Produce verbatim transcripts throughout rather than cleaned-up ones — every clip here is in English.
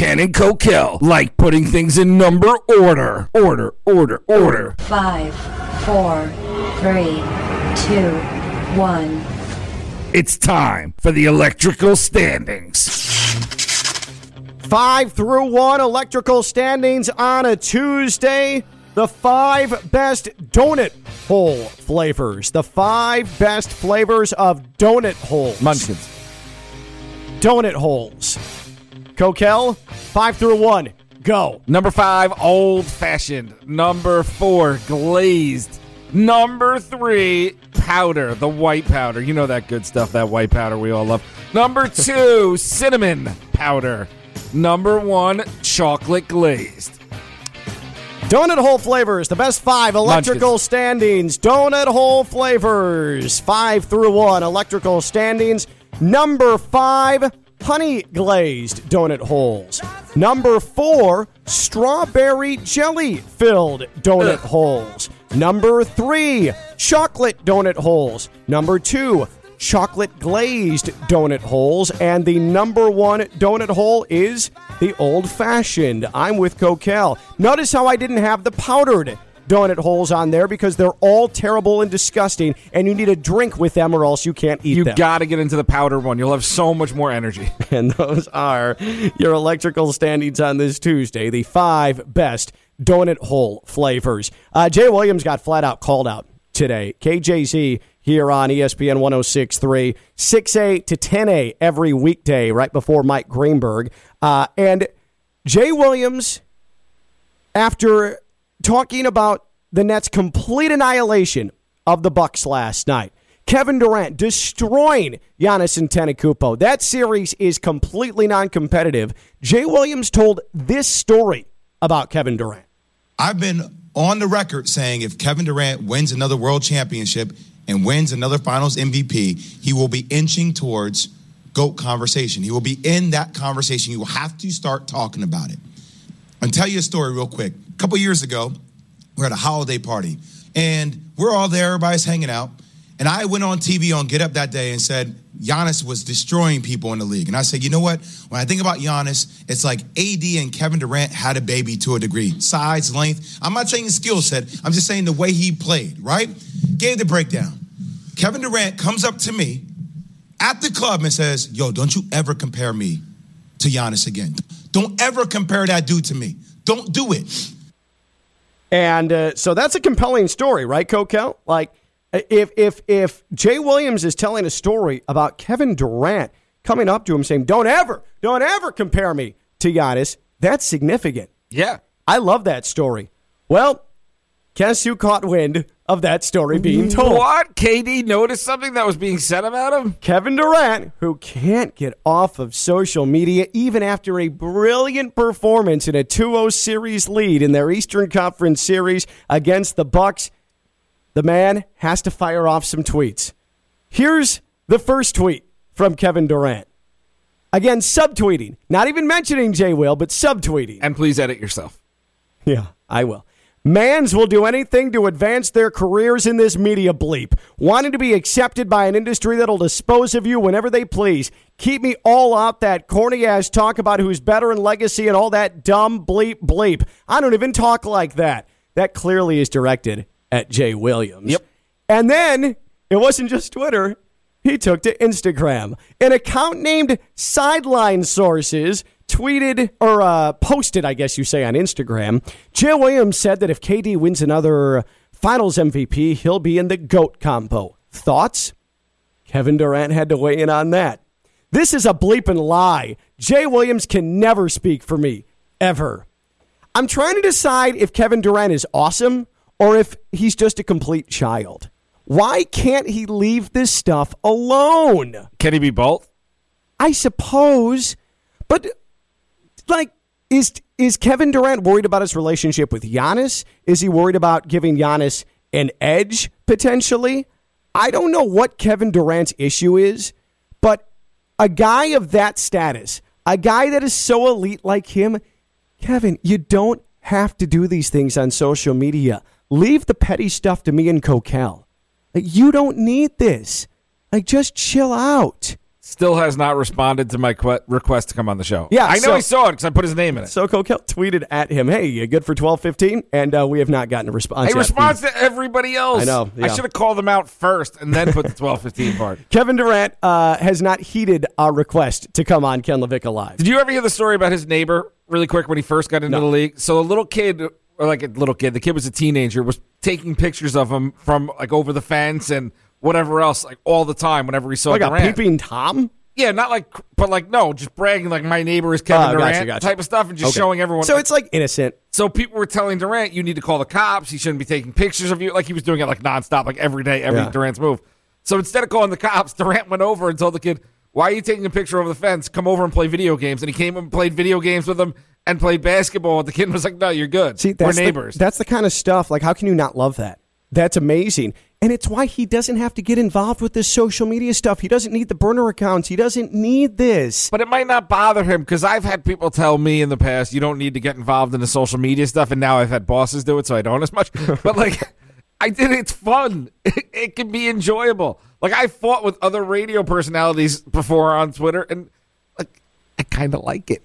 Ken and Coquel like putting things in number order. Order, order, order. Five, four, three, two, one. It's time for the electrical standings. Five through one electrical standings on a Tuesday. The five best donut hole flavors. The five best flavors of donut holes. Munchkins. Donut holes. Coquel, five through one. Go. Number five, old-fashioned. Number four, glazed. Number three, powder. The white powder. You know that good stuff, that white powder we all love. Number two, cinnamon powder. Number one, chocolate glazed. Donut hole flavors, the best five electrical Munchkins. Standings. Donut hole flavors, five through one electrical standings. Number five, honey glazed donut holes. Number four, strawberry jelly filled donut Ugh. Holes. Number three, chocolate donut holes. Number two, chocolate glazed donut holes, and the number one donut hole is the old-fashioned. I'm with Coquel. Notice how I didn't have the powdered donut holes on there because they're all terrible and disgusting, and you need a drink with them or else you can't eat you them. You got to get into the powdered one. You'll have so much more energy. And those are your electrical standings on this Tuesday, the five best donut hole flavors. Uh, Jay Williams got flat out called out today. K J Z here on E S P N one oh six point three, six a to ten a every weekday right before Mike Greenberg. Uh, and Jay Williams, after talking about the Nets' complete annihilation of the Bucks last night, Kevin Durant destroying Giannis Antetokounmpo. That series is completely non-competitive. Jay Williams told this story about Kevin Durant. I've been on the record saying if Kevin Durant wins another world championship and wins another finals M V P, he will be inching towards GOAT conversation. He will be in that conversation. You will have to start talking about it. I'll tell you a story real quick. A couple years ago, we're at a holiday party, and we're all there. Everybody's hanging out. And I went on T V on Get Up that day and said, Giannis was destroying people in the league. And I said, you know what? When I think about Giannis, it's like A D and Kevin Durant had a baby to a degree. Size, length. I'm not saying the skill set. I'm just saying the way he played, right? Gave the breakdown. Kevin Durant comes up to me at the club and says, yo, don't you ever compare me to Giannis again. Don't ever compare that dude to me. Don't do it. And uh, so that's a compelling story, right, Coquel? Like, If if if Jay Williams is telling a story about Kevin Durant coming up to him saying, don't ever, don't ever compare me to Giannis, that's significant. Yeah. I love that story. Well, guess who caught wind of that story being told? What? K D noticed something that was being said about him? Kevin Durant, who can't get off of social media even after a brilliant performance in a two oh series lead in their Eastern Conference series against the Bucks. The man has to fire off some tweets. Here's the first tweet from Kevin Durant. Again, subtweeting. Not even mentioning Jay Will, but subtweeting. And please edit yourself. Yeah, I will. Mans will do anything to advance their careers in this media bleep. Wanting to be accepted by an industry that'll dispose of you whenever they please. Keep me all out that corny-ass talk about who's better and legacy and all that dumb bleep bleep. I don't even talk like that. That clearly is directed at Jay Williams. Yep. And then it wasn't just Twitter. He took to Instagram. An account named Sideline Sources tweeted or uh, posted, I guess you say, on Instagram. Jay Williams said that if K D wins another finals M V P, he'll be in the GOAT combo. Thoughts? Kevin Durant had to weigh in on that. This is a bleeping lie. Jay Williams can never speak for me. Ever. I'm trying to decide if Kevin Durant is awesome or if he's just a complete child. Why can't he leave this stuff alone? Can he be both? I suppose. But, like, is is Kevin Durant worried about his relationship with Giannis? Is he worried about giving Giannis an edge, potentially? I don't know what Kevin Durant's issue is, but a guy of that status, a guy that is so elite like him, Kevin, you don't have to do these things on social media. Leave the petty stuff to me and Coquel. Like, you don't need this. Like, just chill out. still has not responded to my que- request to come on the show. Yeah, I know so, he saw it because I put his name in it. So Coquel tweeted at him, hey, you good for twelve fifteen? And uh, we have not gotten a response he yet. He responds to everybody else. I know. Yeah. I should have called them out first and then put the twelve fifteen part. Kevin Durant uh, has not heeded our request to come on Ken Levick Alive. Did you ever hear the story about his neighbor really quick when he first got into no. the league? So a little kid, or like a little kid, the kid was a teenager, was taking pictures of him from like over the fence and whatever else, like all the time, whenever he saw like Durant. Like a peeping Tom? Yeah, not like, but like, no, just bragging like my neighbor is Kevin uh, Durant gotcha, gotcha. type of stuff and just okay. showing everyone. So like, it's like innocent. So people were telling Durant, you need to call the cops. He shouldn't be taking pictures of you. Like he was doing it like nonstop, like every day, every yeah. Durant's move. So instead of calling the cops, Durant went over and told the kid, why are you taking a picture over the fence? Come over and play video games. And he came and played video games with him and played basketball. The kid was like, no, you're good. See, we're neighbors. The, that's the kind of stuff. Like, how can you not love that? That's amazing. And it's why he doesn't have to get involved with this social media stuff. He doesn't need the burner accounts. He doesn't need this. But it might not bother him because I've had people tell me in the past, you don't need to get involved in the social media stuff. And now I've had bosses do it, so I don't as much. But, like, I did it's fun. It, it can be enjoyable. Like, I fought with other radio personalities before on Twitter, and, like, I kind of like it.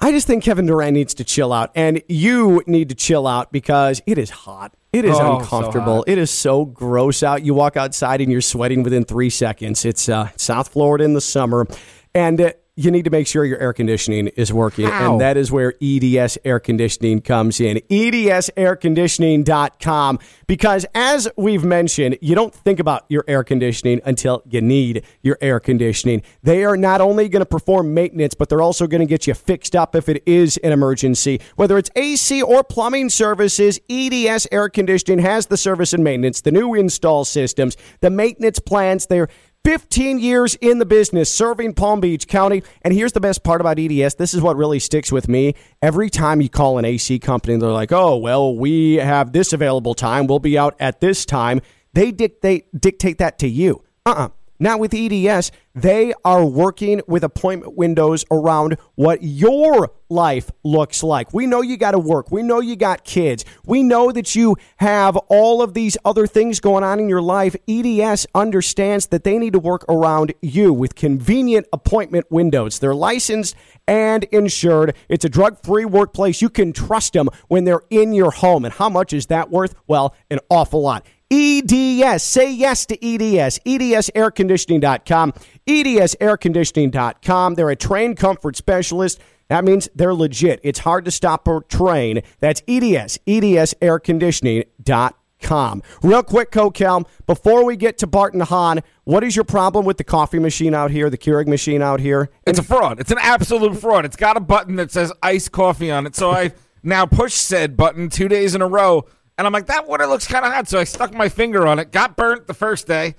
I just think Kevin Durant needs to chill out, and you need to chill out because it is hot. It is oh, uncomfortable. So it is so gross out. You walk outside and you're sweating within three seconds. It's uh, South Florida in the summer, and uh, you need to make sure your air conditioning is working, How? and that is where E D S Air Conditioning comes in. E D S air conditioning dot com, because as we've mentioned, you don't think about your air conditioning until you need your air conditioning. They are not only going to perform maintenance, but they're also going to get you fixed up if it is an emergency. Whether it's A C or plumbing services, E D S Air Conditioning has the service and maintenance, the new install systems, the maintenance plans. They're fifteen years in the business, serving Palm Beach County. And here's the best part about E D S. This is what really sticks with me. Every time you call an A C company, they're like, oh, well, we have this available time. We'll be out at this time. They dictate, dictate that to you. Uh-uh. Not with E D S. They are working with appointment windows around what your life looks like. We know you got to work. We know you got kids. We know that you have all of these other things going on in your life. E D S understands that they need to work around you with convenient appointment windows. They're licensed and insured. It's a drug-free workplace. You can trust them when they're in your home. And how much is that worth? Well, an awful lot. E D S. Say yes to E D S. E D S air conditioning dot com. E D S air conditioning dot com. They're a train comfort specialist. That means they're legit. It's hard to stop a train. That's E D S. E D S air conditioning dot com. Real quick, Coquel, before we get to Barton Hahn, what is your problem with the coffee machine out here, the Keurig machine out here? It's a fraud. It's an absolute fraud. It's got a button that says iced coffee on it. So I now push said button two days in a row. And I'm like, that water looks kind of hot. So I stuck my finger on it, got burnt the first day.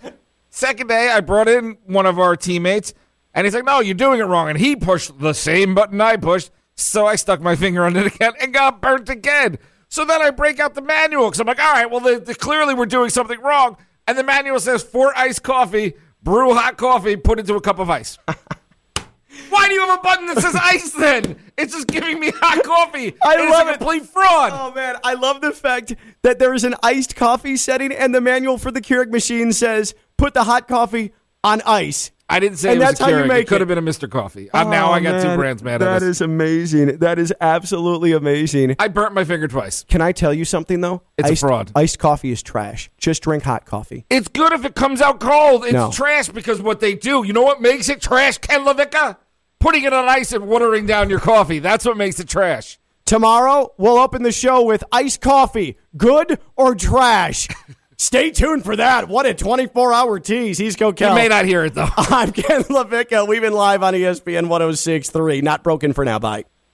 Second day, I brought in one of our teammates, and he's like, no, you're doing it wrong. And he pushed the same button I pushed. So I stuck my finger on it again and got burnt again. So then I break out the manual because I'm like, all right, well, the, the, clearly we're doing something wrong. And the manual says, for iced coffee, brew hot coffee, put into a cup of ice. Why do you have a button that says ice then? It's just giving me hot coffee. I it love is a complete it. fraud. Oh, man. I love the fact that there is an iced coffee setting and the manual for the Keurig machine says put the hot coffee on ice. I didn't say and it was that's a Keurig. How you make it could have been a Mister Coffee. Oh, now I got man. two brands mad at us. That is amazing. That is absolutely amazing. I burnt my finger twice. Can I tell you something, though? It's iced, a fraud. Iced coffee is trash. Just drink hot coffee. It's good if it comes out cold. It's no. trash because what they do, you know what makes it trash, Ken Levick? Putting it on ice and watering down your coffee. That's what makes it trash. Tomorrow, we'll open the show with iced coffee, good or trash. Stay tuned for that. What a twenty-four hour tease. He's Coquel. You may not hear it, though. I'm Ken Levick. We've been live on E S P N one oh six point three. Not broken for now. Bye.